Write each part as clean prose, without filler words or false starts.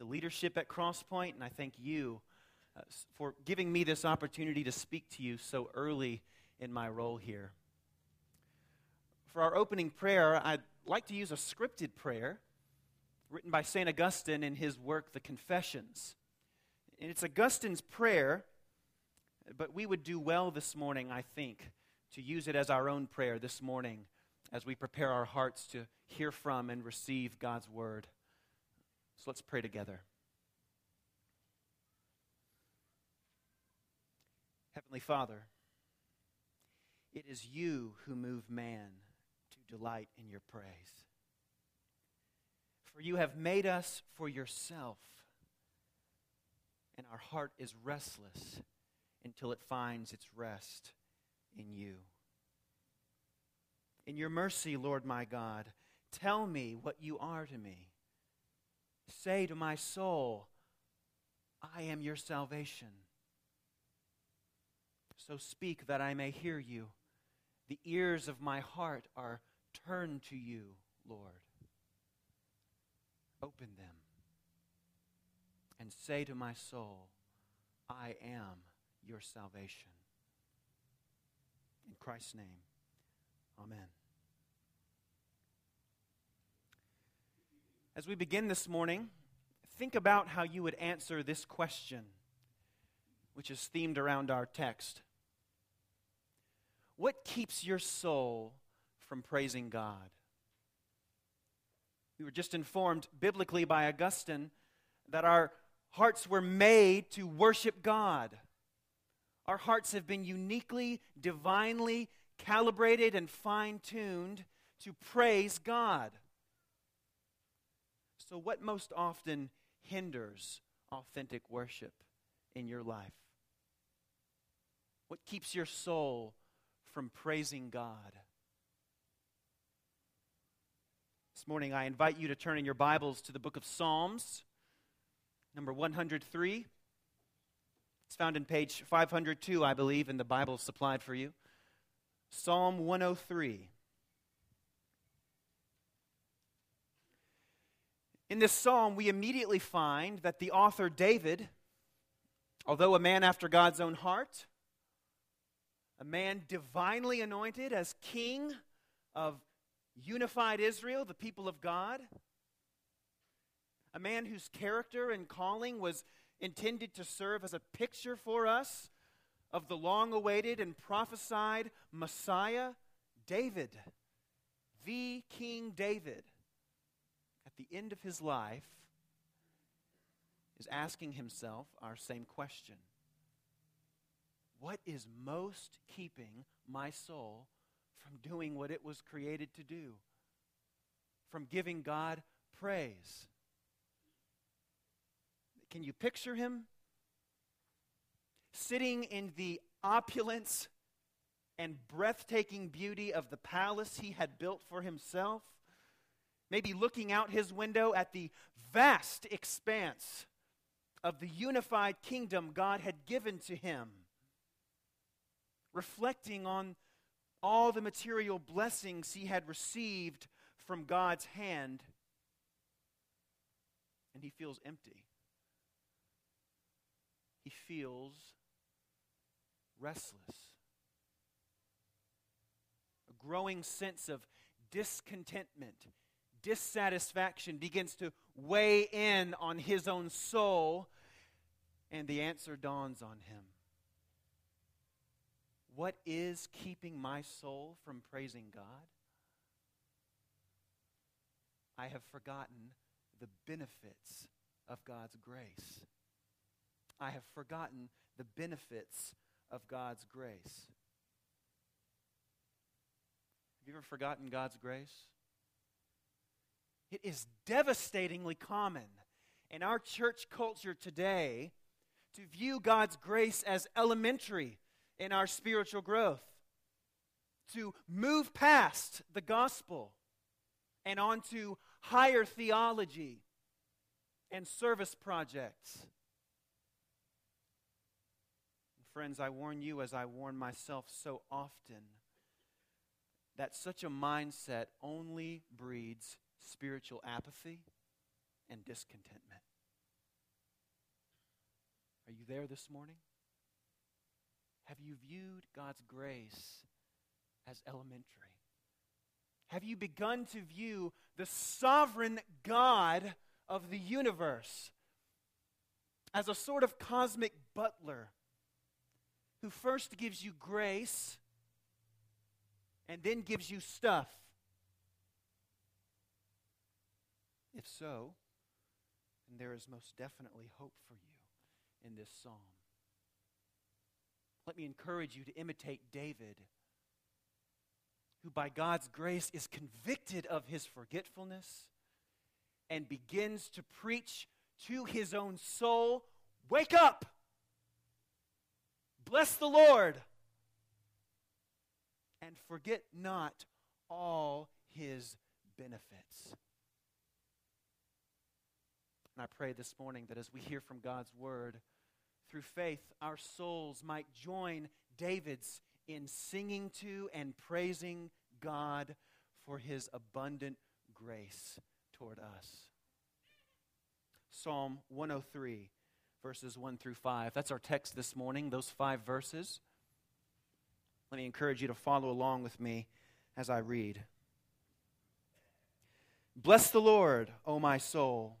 the leadership at Crosspoint, and I thank you for giving me this opportunity to speak to you so early in my role here. For our opening prayer, I'd like to use a scripted prayer written by Saint Augustine in his work, The Confessions. And it's Augustine's prayer, but we would do well this morning, I think, to use it as our own prayer this morning as we prepare our hearts to hear from and receive God's word. So let's pray together. Heavenly Father, it is you who move man to delight in your praise. For you have made us for yourself, and our heart is restless until it finds its rest in you. In your mercy, Lord my God, tell me what you are to me. Say to my soul, I am your salvation. So speak that I may hear you. The ears of my heart are turned to you, Lord. Open them and say to my soul, I am your salvation. In Christ's name, amen. As we begin this morning, think about how you would answer this question, which is themed around our text. What keeps your soul from praising God? We were just informed biblically by Augustine that our hearts were made to worship God. Our hearts have been uniquely, divinely calibrated and fine-tuned to praise God. So what most often hinders authentic worship in your life? What keeps your soul from praising God? This morning I invite you to turn in your Bibles to the book of Psalms, number 103. It's found in page 502, I believe, in the Bible supplied for you. Psalm 103. In this psalm, we immediately find that the author David, although a man after God's own heart, a man divinely anointed as king of unified Israel, the people of God, a man whose character and calling was intended to serve as a picture for us of the long-awaited and prophesied Messiah, David, the King David, at the end of his life, is asking himself our same question. What is most keeping my soul from doing what it was created to do? From giving God praise? Can you picture him sitting in the opulence and breathtaking beauty of the palace he had built for himself? Maybe looking out his window at the vast expanse of the unified kingdom God had given to him, reflecting on all the material blessings he had received from God's hand, and he feels empty. He feels restless. A growing sense of discontentment, dissatisfaction begins to weigh in on his own soul, and the answer dawns on him. What is keeping my soul from praising God? I have forgotten the benefits of God's grace. I have forgotten the benefits of God's grace. Have you ever forgotten God's grace? It is devastatingly common in our church culture today to view God's grace as elementary in our spiritual growth, to move past the gospel and onto higher theology and service projects. Friends, I warn you as I warn myself so often that such a mindset only breeds spiritual apathy and discontentment. Are you there this morning? Have you viewed God's grace as elementary? Have you begun to view the sovereign God of the universe as a sort of cosmic butler who first gives you grace and then gives you stuff? If so, then there is most definitely hope for you in this psalm. Let me encourage you to imitate David, who by God's grace is convicted of his forgetfulness and begins to preach to his own soul, "Wake up! Bless the Lord! And forget not all his benefits." And I pray this morning that as we hear from God's word, through faith, our souls might join David's in singing to and praising God for his abundant grace toward us. Psalm 103, verses 1 through 5. That's our text this morning, those 5 verses. Let me encourage you to follow along with me as I read. Bless the Lord, O my soul,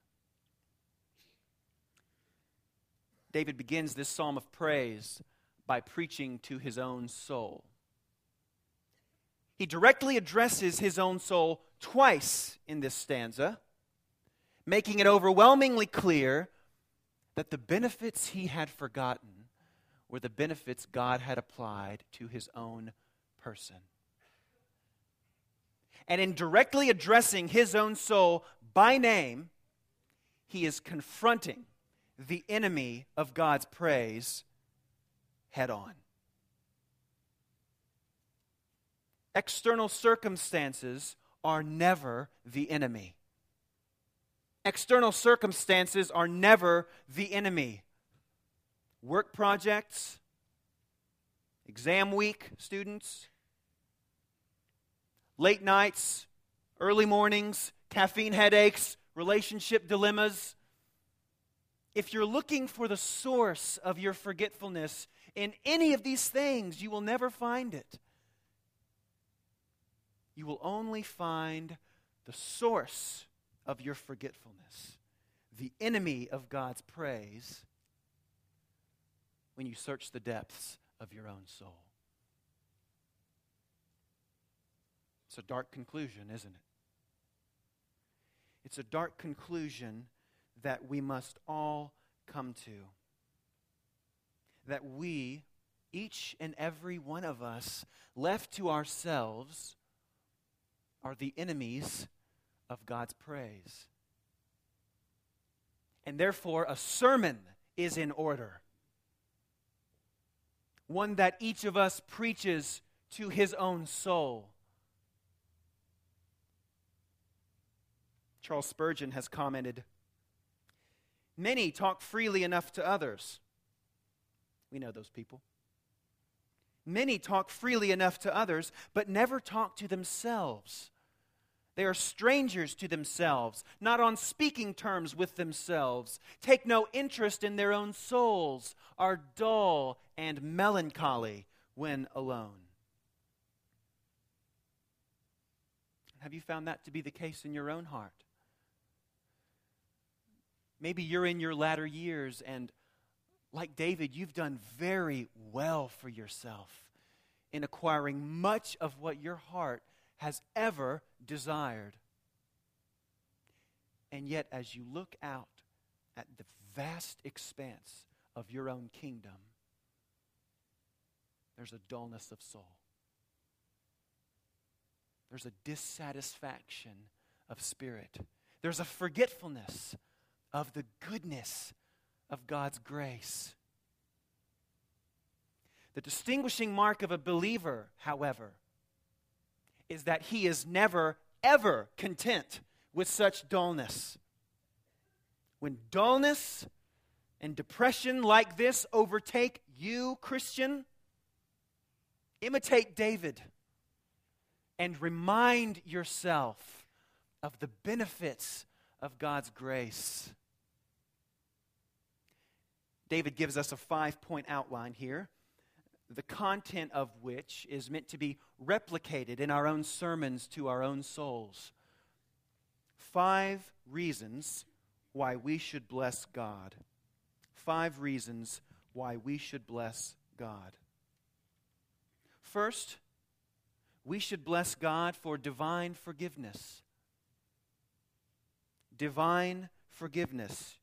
David begins this psalm of praise by preaching to his own soul. He directly addresses his own soul twice in this stanza, making it overwhelmingly clear that the benefits he had forgotten were the benefits God had applied to his own person. And in directly addressing his own soul by name, he is confronting the enemy of God's praise head on. External circumstances are never the enemy. External circumstances are never the enemy. Work projects, exam week, students, late nights, early mornings, caffeine headaches, relationship dilemmas. If you're looking for the source of your forgetfulness in any of these things, you will never find it. You will only find the source of your forgetfulness, the enemy of God's praise, when you search the depths of your own soul. It's a dark conclusion, isn't it? It's a dark conclusion that we must all come to. That we, each and every one of us, left to ourselves, are the enemies of God's praise. And therefore, a sermon is in order. One that each of us preaches to his own soul. Charles Spurgeon has commented, "Many talk freely enough to others." We know those people. "Many talk freely enough to others, but never talk to themselves. They are strangers to themselves, not on speaking terms with themselves, take no interest in their own souls, are dull and melancholy when alone." Have you found that to be the case in your own heart? Maybe you're in your latter years and, like David, you've done very well for yourself in acquiring much of what your heart has ever desired. And yet, as you look out at the vast expanse of your own kingdom, there's a dullness of soul. There's a dissatisfaction of spirit. There's a forgetfulness of the goodness of God's grace. The distinguishing mark of a believer, however, is that he is never, ever content with such dullness. When dullness and depression like this overtake you, Christian, imitate David and remind yourself of the benefits of God's grace. David gives us a 5-point outline here, the content of which is meant to be replicated in our own sermons to our own souls. 5 reasons why we should bless God. 5 reasons why we should bless God. First, we should bless God for divine forgiveness. Divine forgiveness.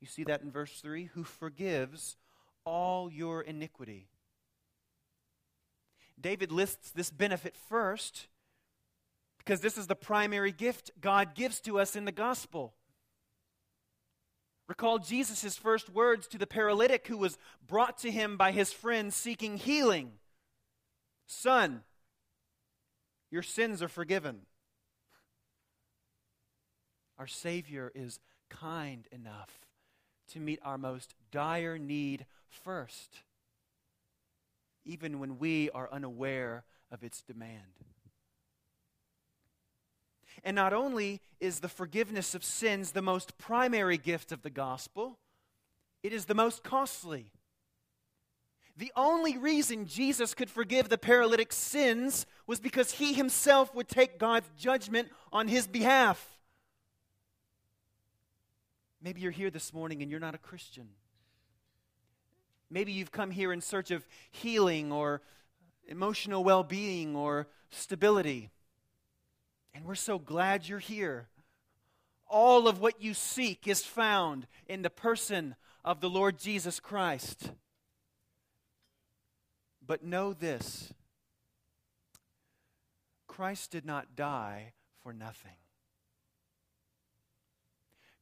You see that in verse 3? Who forgives all your iniquity. David lists this benefit first because this is the primary gift God gives to us in the gospel. Recall Jesus' first words to the paralytic who was brought to him by his friends seeking healing. Son, your sins are forgiven. Our Savior is kind enough to meet our most dire need first, even when we are unaware of its demand. And not only is the forgiveness of sins the most primary gift of the gospel, it is the most costly. The only reason Jesus could forgive the paralytic's sins was because he himself would take God's judgment on his behalf. Maybe you're here this morning and you're not a Christian. Maybe you've come here in search of healing or emotional well-being or stability. And we're so glad you're here. All of what you seek is found in the person of the Lord Jesus Christ. But know this: Christ did not die for nothing.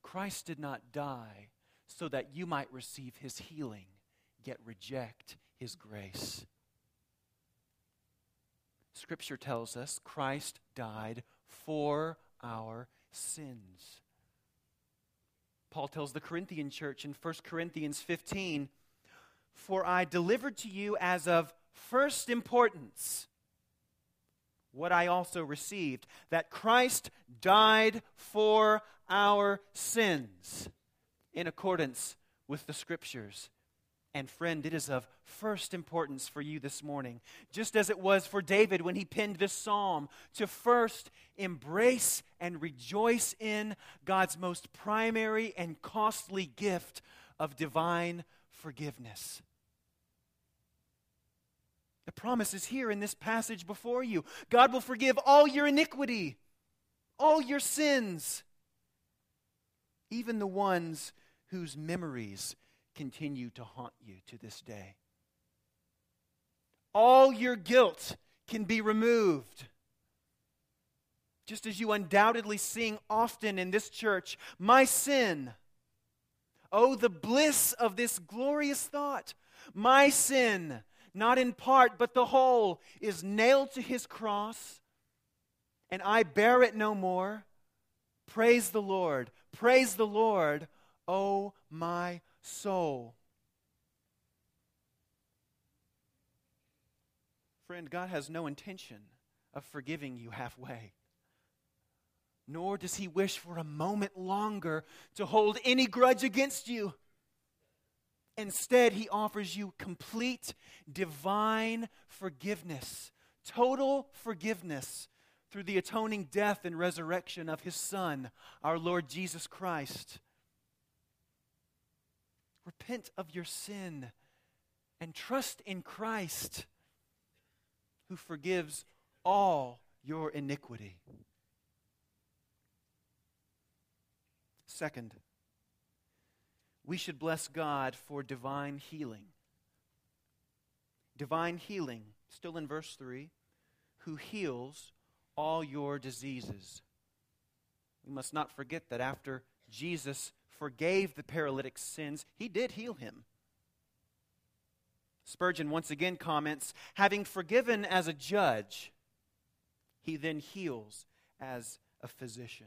Christ did not die so that you might receive his healing, yet reject his grace. Scripture tells us Christ died for our sins. Paul tells the Corinthian church in 1 Corinthians 15, "For I delivered to you as of first importance what I also received, that Christ died for our sins in accordance with the Scriptures." And friend, it is of first importance for you this morning, just as it was for David when he penned this psalm, to first embrace and rejoice in God's most primary and costly gift of divine forgiveness. The promise is here in this passage before you. God will forgive all your iniquity, all your sins, even the ones whose memories continue to haunt you to this day. All your guilt can be removed. Just as you undoubtedly sing often in this church, my sin, oh, the bliss of this glorious thought, my sin, not in part but the whole, is nailed to his cross, and I bear it no more. Praise the Lord. Praise the Lord, O my soul. Friend, God has no intention of forgiving you halfway. Nor does he wish for a moment longer to hold any grudge against you. Instead, he offers you complete divine forgiveness, total forgiveness, through the atoning death and resurrection of his Son, our Lord Jesus Christ. Repent of your sin and trust in Christ, who forgives all your iniquity. Second, we should bless God for divine healing. Divine healing, still in verse 3, who heals all your diseases. We must not forget that after Jesus forgave the paralytic's sins, he did heal him. Spurgeon once again comments, having forgiven as a judge, he then heals as a physician.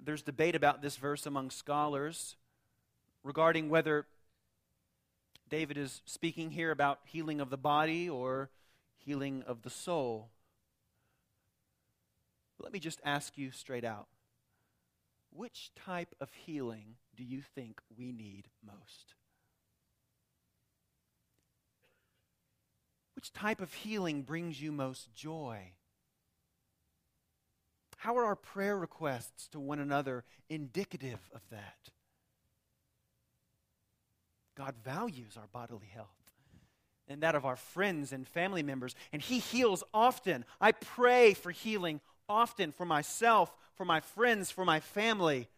There's debate about this verse among scholars regarding whether David is speaking here about healing of the body or healing of the soul. Let me just ask you straight out, which type of healing do you think we need most? Which type of healing brings you most joy? How are our prayer requests to one another indicative of that? God values our bodily health and that of our friends and family members, and He heals often. I pray for healing often for myself, for my friends, for my family.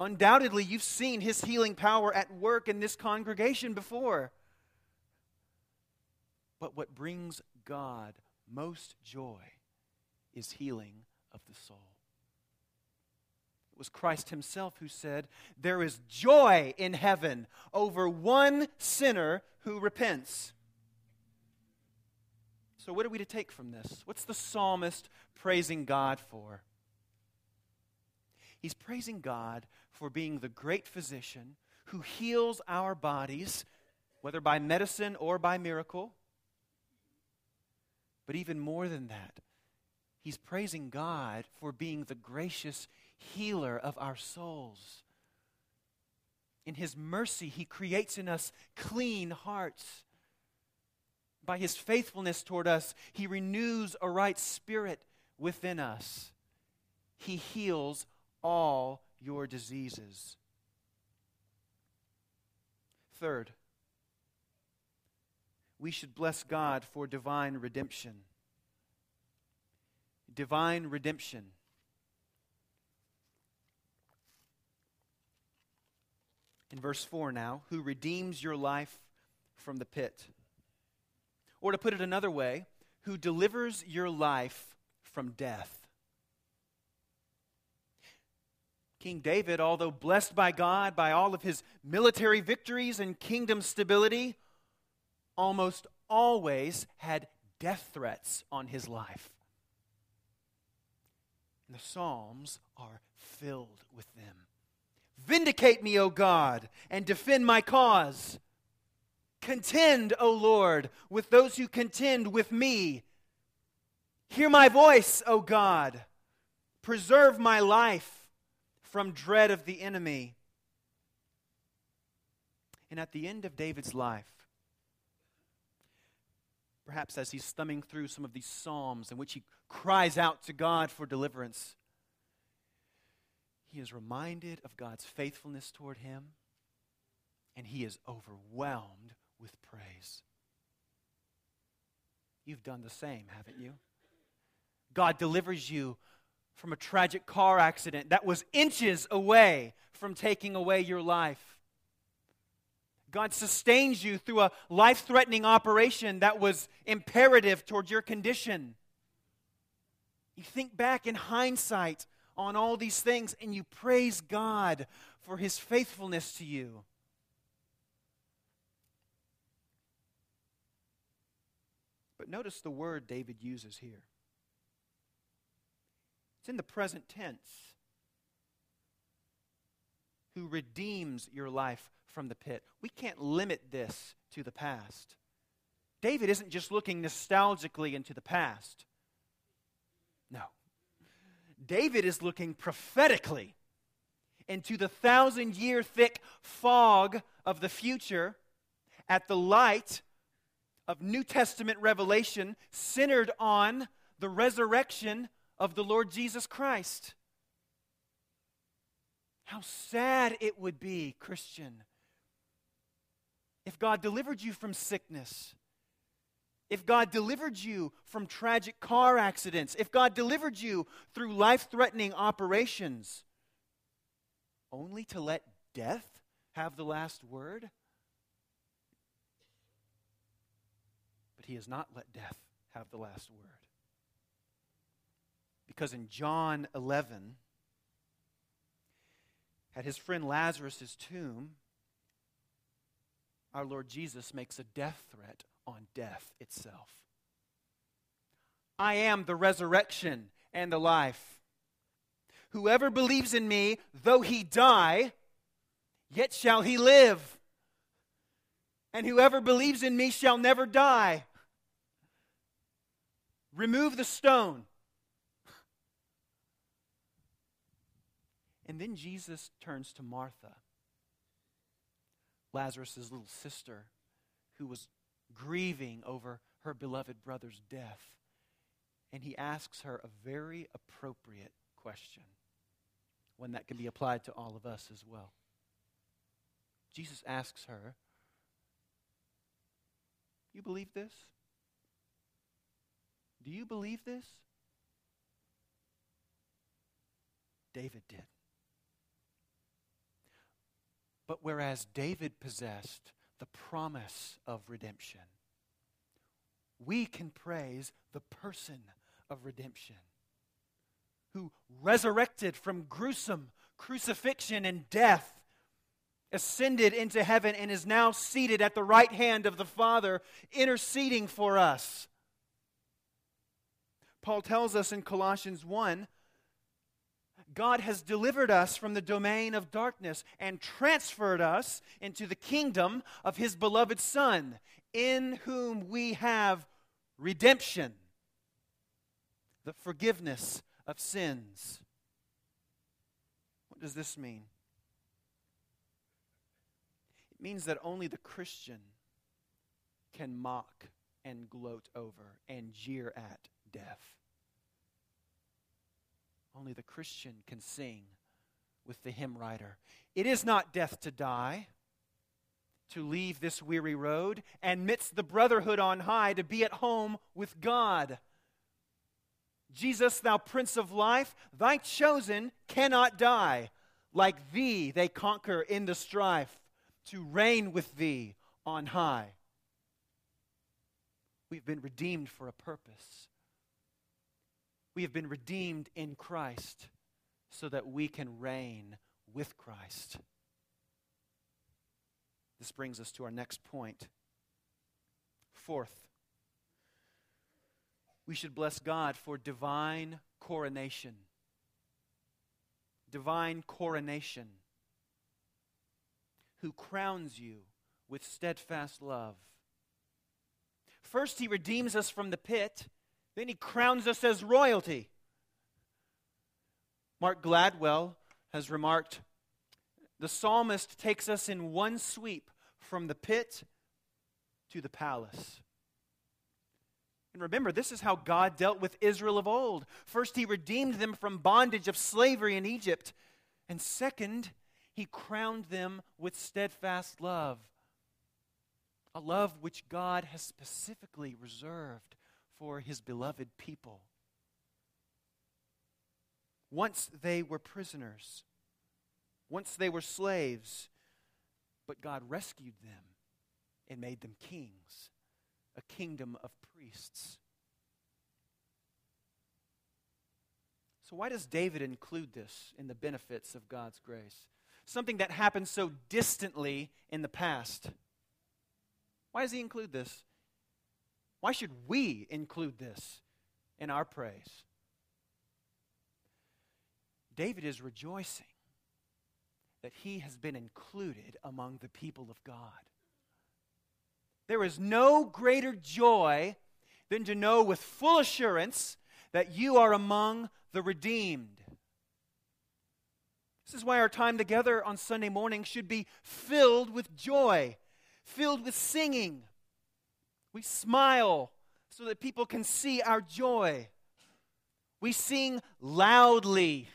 Undoubtedly, you've seen His healing power at work in this congregation before. But what brings God most joy is healing of the soul. It was Christ Himself who said, "There is joy in heaven over one sinner who repents." So what are we to take from this? What's the psalmist praising God for? He's praising God for being the great physician who heals our bodies, whether by medicine or by miracle. But even more than that, he's praising God for being the gracious healer of our souls. In His mercy, He creates in us clean hearts. By His faithfulness toward us, He renews a right spirit within us. He heals all your diseases. Third, we should bless God for divine redemption. Divine redemption. In verse 4 now, who redeems your life from the pit. Or to put it another way, who delivers your life from death. King David, although blessed by God by all of his military victories and kingdom stability, almost always had death threats on his life. And the Psalms are filled with them. Vindicate me, O God, and defend my cause. Contend, O Lord, with those who contend with me. Hear my voice, O God. Preserve my life from dread of the enemy. And at the end of David's life, perhaps as he's thumbing through some of these psalms in which he cries out to God for deliverance, he is reminded of God's faithfulness toward him, and he is overwhelmed with praise. You've done the same, haven't you? God delivers you from a tragic car accident that was inches away from taking away your life. God sustains you through a life-threatening operation that was imperative toward your condition. You think back in hindsight on all these things and you praise God for His faithfulness to you. But notice the word David uses here. It's in the present tense. Who redeems your life from the pit. We can't limit this to the past. David isn't just looking nostalgically into the past. No. David is looking prophetically into the 1,000-year thick fog of the future at the light of New Testament revelation centered on the resurrection of the Lord Jesus Christ. How sad it would be, Christian, if God delivered you from sickness, if God delivered you from tragic car accidents, if God delivered you through life-threatening operations, only to let death have the last word. But He has not let death have the last word. Because in John 11, at his friend Lazarus' tomb, our Lord Jesus makes a death threat on death itself. I am the resurrection and the life. Whoever believes in me, though he die, yet shall he live. And whoever believes in me shall never die. Remove the stone. And then Jesus turns to Martha, Lazarus' little sister, who was grieving over her beloved brother's death. And he asks her a very appropriate question, one that can be applied to all of us as well. Jesus asks her, "You believe this? Do you believe this?" David did. But whereas David possessed the promise of redemption, we can praise the person of redemption, who resurrected from gruesome crucifixion and death, ascended into heaven, and is now seated at the right hand of the Father, interceding for us. Paul tells us in Colossians 1, God has delivered us from the domain of darkness and transferred us into the kingdom of His beloved Son, in whom we have redemption, the forgiveness of sins. What does this mean? It means that only the Christian can mock and gloat over and jeer at death. Only the Christian can sing with the hymn writer, "It is not death to die, to leave this weary road, and midst the brotherhood on high, to be at home with God. Jesus, thou Prince of life, thy chosen cannot die. Like thee they conquer in the strife, to reign with thee on high." We've been redeemed for a purpose. We have been redeemed in Christ so that we can reign with Christ. This brings us to our next point. Fourth, we should bless God for divine coronation. Divine coronation. Who crowns you with steadfast love. First, He redeems us from the pit. Then He crowns us as royalty. Mark Gladwell has remarked, "The psalmist takes us in one sweep from the pit to the palace." And remember, this is how God dealt with Israel of old. First, He redeemed them from bondage of slavery in Egypt. And second, He crowned them with steadfast love, a love which God has specifically reserved for His beloved people. Once they were prisoners. Once they were slaves. But God rescued them and made them kings, a kingdom of priests. So why does David include this in the benefits of God's grace? Something that happened so distantly in the past. Why does he include this? Why should we include this in our praise? David is rejoicing that he has been included among the people of God. There is no greater joy than to know with full assurance that you are among the redeemed. This is why our time together on Sunday morning should be filled with joy, filled with singing. We smile so that people can see our joy. We sing loudly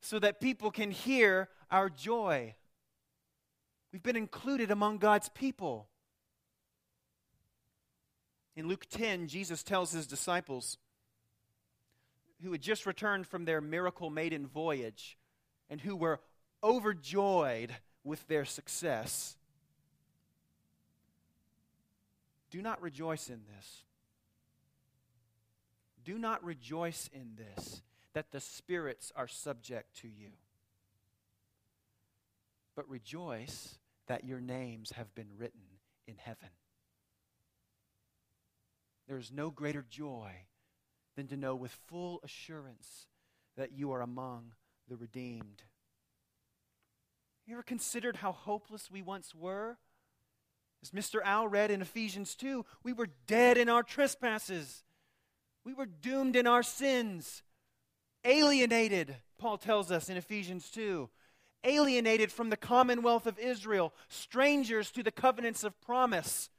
so that people can hear our joy. We've been included among God's people. In Luke 10, Jesus tells His disciples, who had just returned from their miracle maiden voyage and who were overjoyed with their success, "Do not rejoice in this. Do not rejoice in this, that the spirits are subject to you. But rejoice that your names have been written in heaven. There is no greater joy than to know with full assurance that you are among the redeemed. You ever considered how hopeless we once were? As Mr. Al read in Ephesians 2, we were dead in our trespasses. We were doomed in our sins. Alienated, Paul tells us in Ephesians 2. Alienated from the commonwealth of Israel, strangers to the covenants of promise.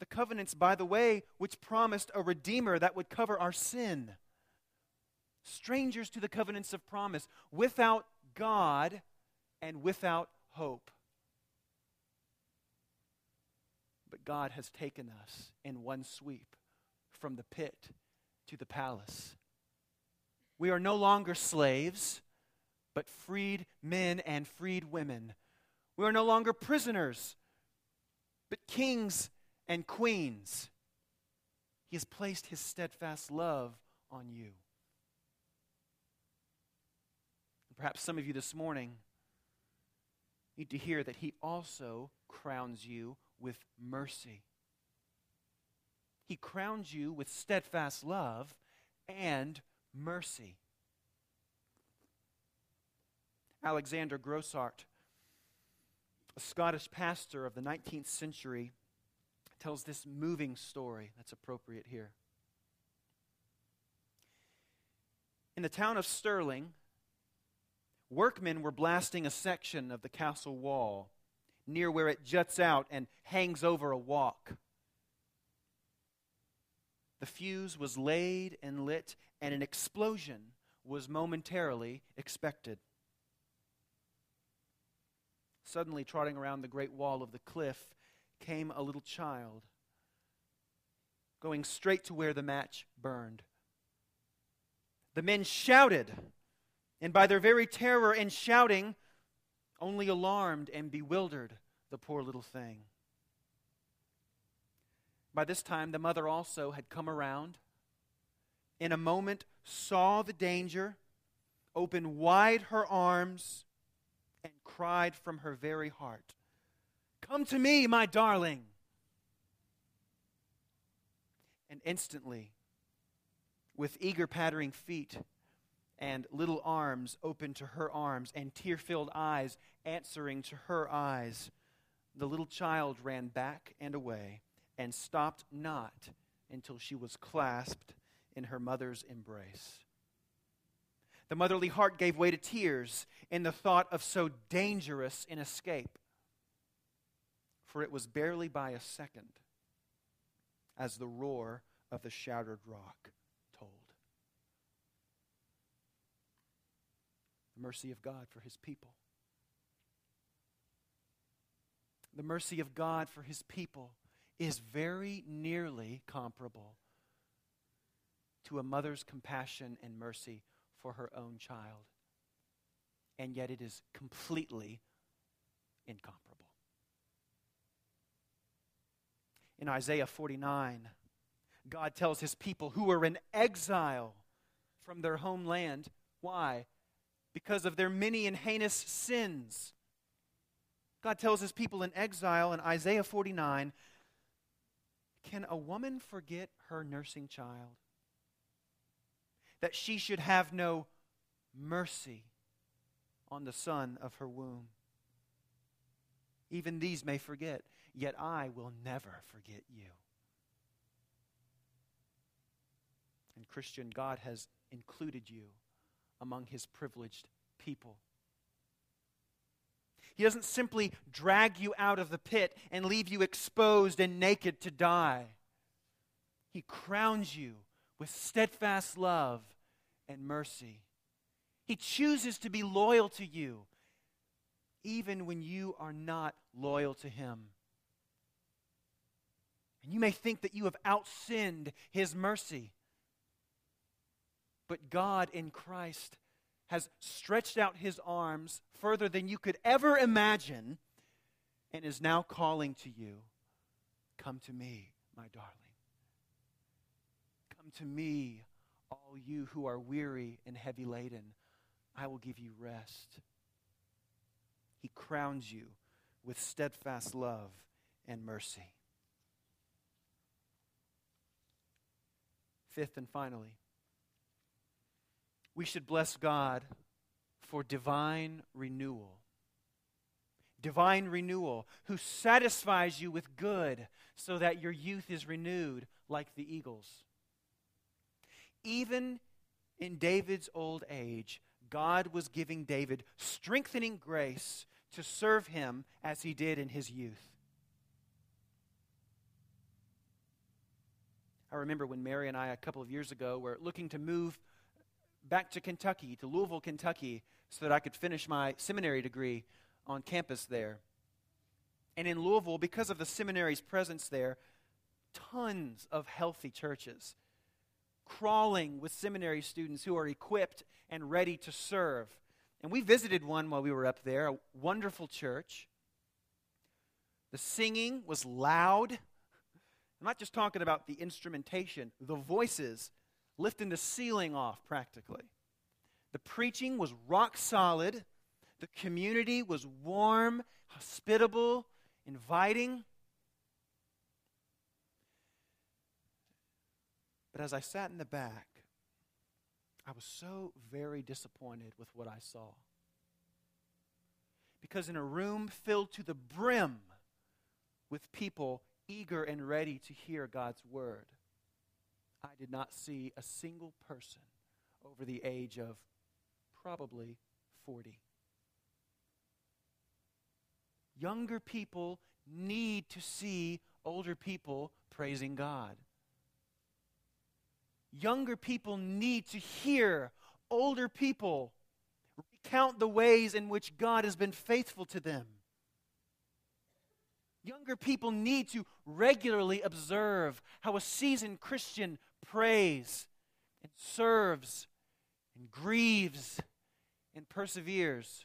The covenants, by the way, which promised a Redeemer that would cover our sin. Strangers to the covenants of promise, without God and without hope. But God has taken us in one sweep from the pit to the palace. We are no longer slaves, but freed men and freed women. We are no longer prisoners, but kings and queens. He has placed His steadfast love on you. And perhaps some of you this morning need to hear that He also crowns you with mercy. He crowns you with steadfast love and mercy. Alexander Grossart, a Scottish pastor of the 19th century, tells this moving story that's appropriate here. In the town of Stirling, workmen were blasting a section of the castle wall near where it juts out and hangs over a walk. The fuse was laid and lit, and an explosion was momentarily expected. Suddenly, trotting around the great wall of the cliff, came a little child, going straight to where the match burned. The men shouted, and by their very terror and shouting, only alarmed and bewildered the poor little thing. By this time, the mother also had come around, in a moment saw the danger, opened wide her arms, and cried from her very heart, "Come to me, my darling." And instantly, with eager pattering feet and little arms open to her arms and tear-filled eyes answering to her eyes, the little child ran back and away and stopped not until she was clasped in her mother's embrace. The motherly heart gave way to tears in the thought of so dangerous an escape. For it was barely by a second, as the roar of the shattered rock told. The mercy of God for His people. The mercy of God for His people is very nearly comparable to a mother's compassion and mercy for her own child. And yet it is completely incomparable. In Isaiah 49, God tells His people who are in exile from their homeland. Why? Because of their many and heinous sins. God tells His people in exile in Isaiah 49, "Can a woman forget her nursing child, that she should have no mercy on the son of her womb? Even these may forget, yet I will never forget you." And Christian, God has included you among His privileged people. He doesn't simply drag you out of the pit and leave you exposed and naked to die. He crowns you with steadfast love and mercy. He chooses to be loyal to you, even when you are not loyal to Him. And you may think that you have outsinned His mercy. But God in Christ has stretched out His arms further than you could ever imagine and is now calling to you, "Come to me, my darling. Come to me, all you who are weary and heavy laden. I will give you rest." He crowns you with steadfast love and mercy. Fifth and finally, we should bless God for divine renewal. Divine renewal, who satisfies you with good so that your youth is renewed like the eagles. Even in David's old age, God was giving David strengthening grace to serve him as he did in his youth. I remember when Mary and I, a couple of years ago, were looking to move back to Kentucky, to Louisville, Kentucky, so that I could finish my seminary degree on campus there. And in Louisville, because of the seminary's presence there, tons of healthy churches crawling with seminary students who are equipped and ready to serve. And we visited one while we were up there, a wonderful church. The singing was loud. I'm not just talking about the instrumentation, the voices lifting the ceiling off practically. The preaching was rock solid. The community was warm, hospitable, inviting. But as I sat in the back, I was so very disappointed with what I saw. Because in a room filled to the brim with people eager and ready to hear God's word, I did not see a single person over the age of probably 40. Younger people need to see older people praising God. Younger people need to hear older people recount the ways in which God has been faithful to them. Younger people need to regularly observe how a seasoned Christian prays and serves and grieves and perseveres.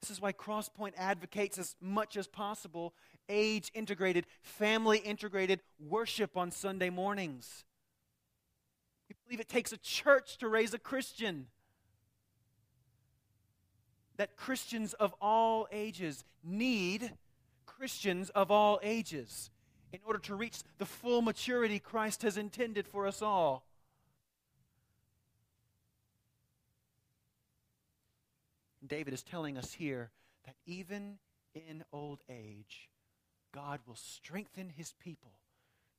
This is why Crosspoint advocates as much as possible age-integrated, family-integrated worship on Sunday mornings. We believe it takes a church to raise a Christian. That Christians of all ages need Christians of all ages in order to reach the full maturity Christ has intended for us all. And David is telling us here that even in old age, God will strengthen his people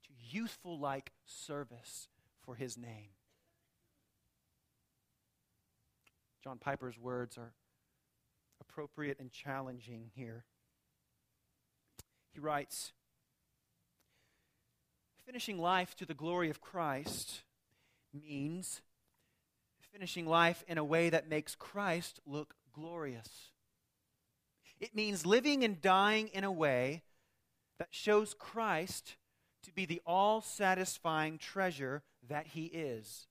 to youthful-like service for his name. John Piper's words are appropriate and challenging here. He writes, "Finishing life to the glory of Christ means finishing life in a way that makes Christ look glorious. It means living and dying in a way that shows Christ to be the all-satisfying treasure that he is.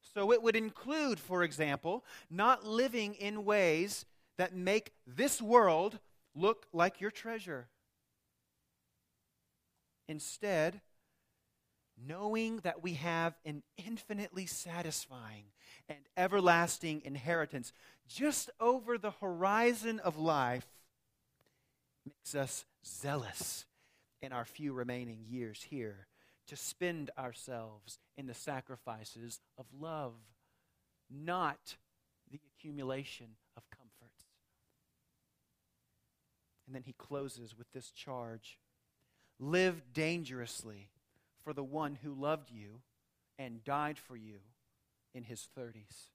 So it would include, for example, not living in ways that make this world look like your treasure. Instead, knowing that we have an infinitely satisfying and everlasting inheritance just over the horizon of life makes us zealous in our few remaining years here to spend ourselves in the sacrifices of love, not the accumulation of comfort." And then he closes with this charge: "Live dangerously for the one who loved you and died for you in his 30s."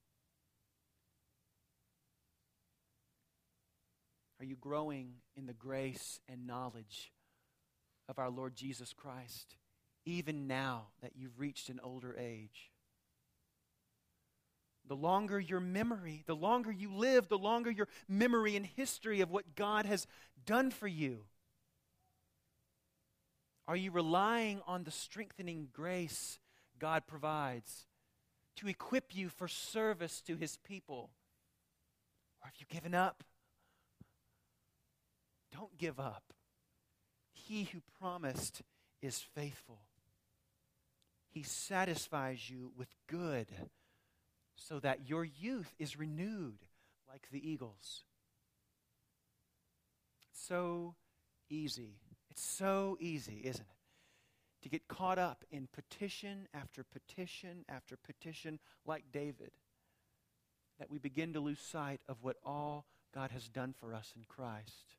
Are you growing in the grace and knowledge of our Lord Jesus Christ, even now that you've reached an older age? The longer your memory, the longer you live, the longer your memory and history of what God has done for you. Are you relying on the strengthening grace God provides to equip you for service to his people? Or have you given up? Don't give up. He who promised is faithful. He satisfies you with good, so that your youth is renewed like the eagles. So easy. It's so easy, isn't it, to get caught up in petition after petition after petition, like David, that we begin to lose sight of what all God has done for us in Christ.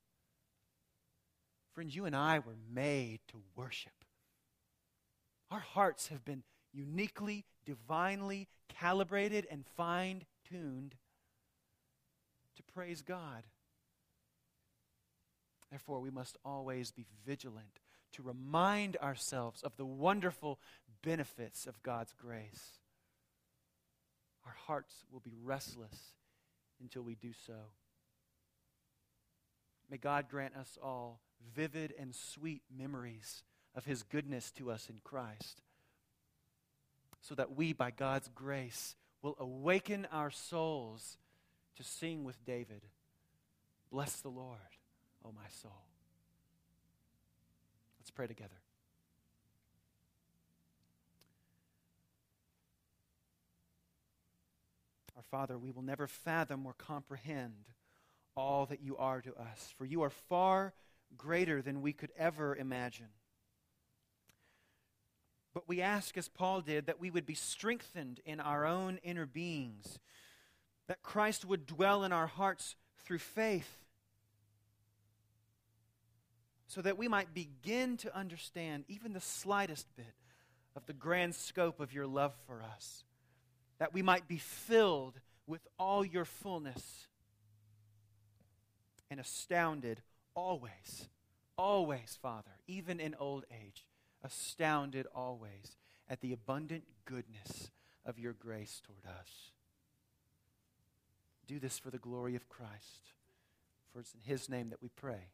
Friends, you and I were made to worship. Our hearts have been uniquely, divinely calibrated and fine-tuned to praise God. Therefore, we must always be vigilant to remind ourselves of the wonderful benefits of God's grace. Our hearts will be restless until we do so. May God grant us all vivid and sweet memories of His goodness to us in Christ, so that we, by God's grace, will awaken our souls to sing with David, "Bless the Lord, O my soul." Let's pray together. Our Father, we will never fathom or comprehend all that you are to us, for you are far greater than we could ever imagine. But we ask, as Paul did, that we would be strengthened in our own inner beings, that Christ would dwell in our hearts through faith, so that we might begin to understand even the slightest bit of the grand scope of your love for us, that we might be filled with all your fullness and astounded always, always, Father, even in old age, astounded always at the abundant goodness of your grace toward us. Do this for the glory of Christ, for it's in His name that we pray.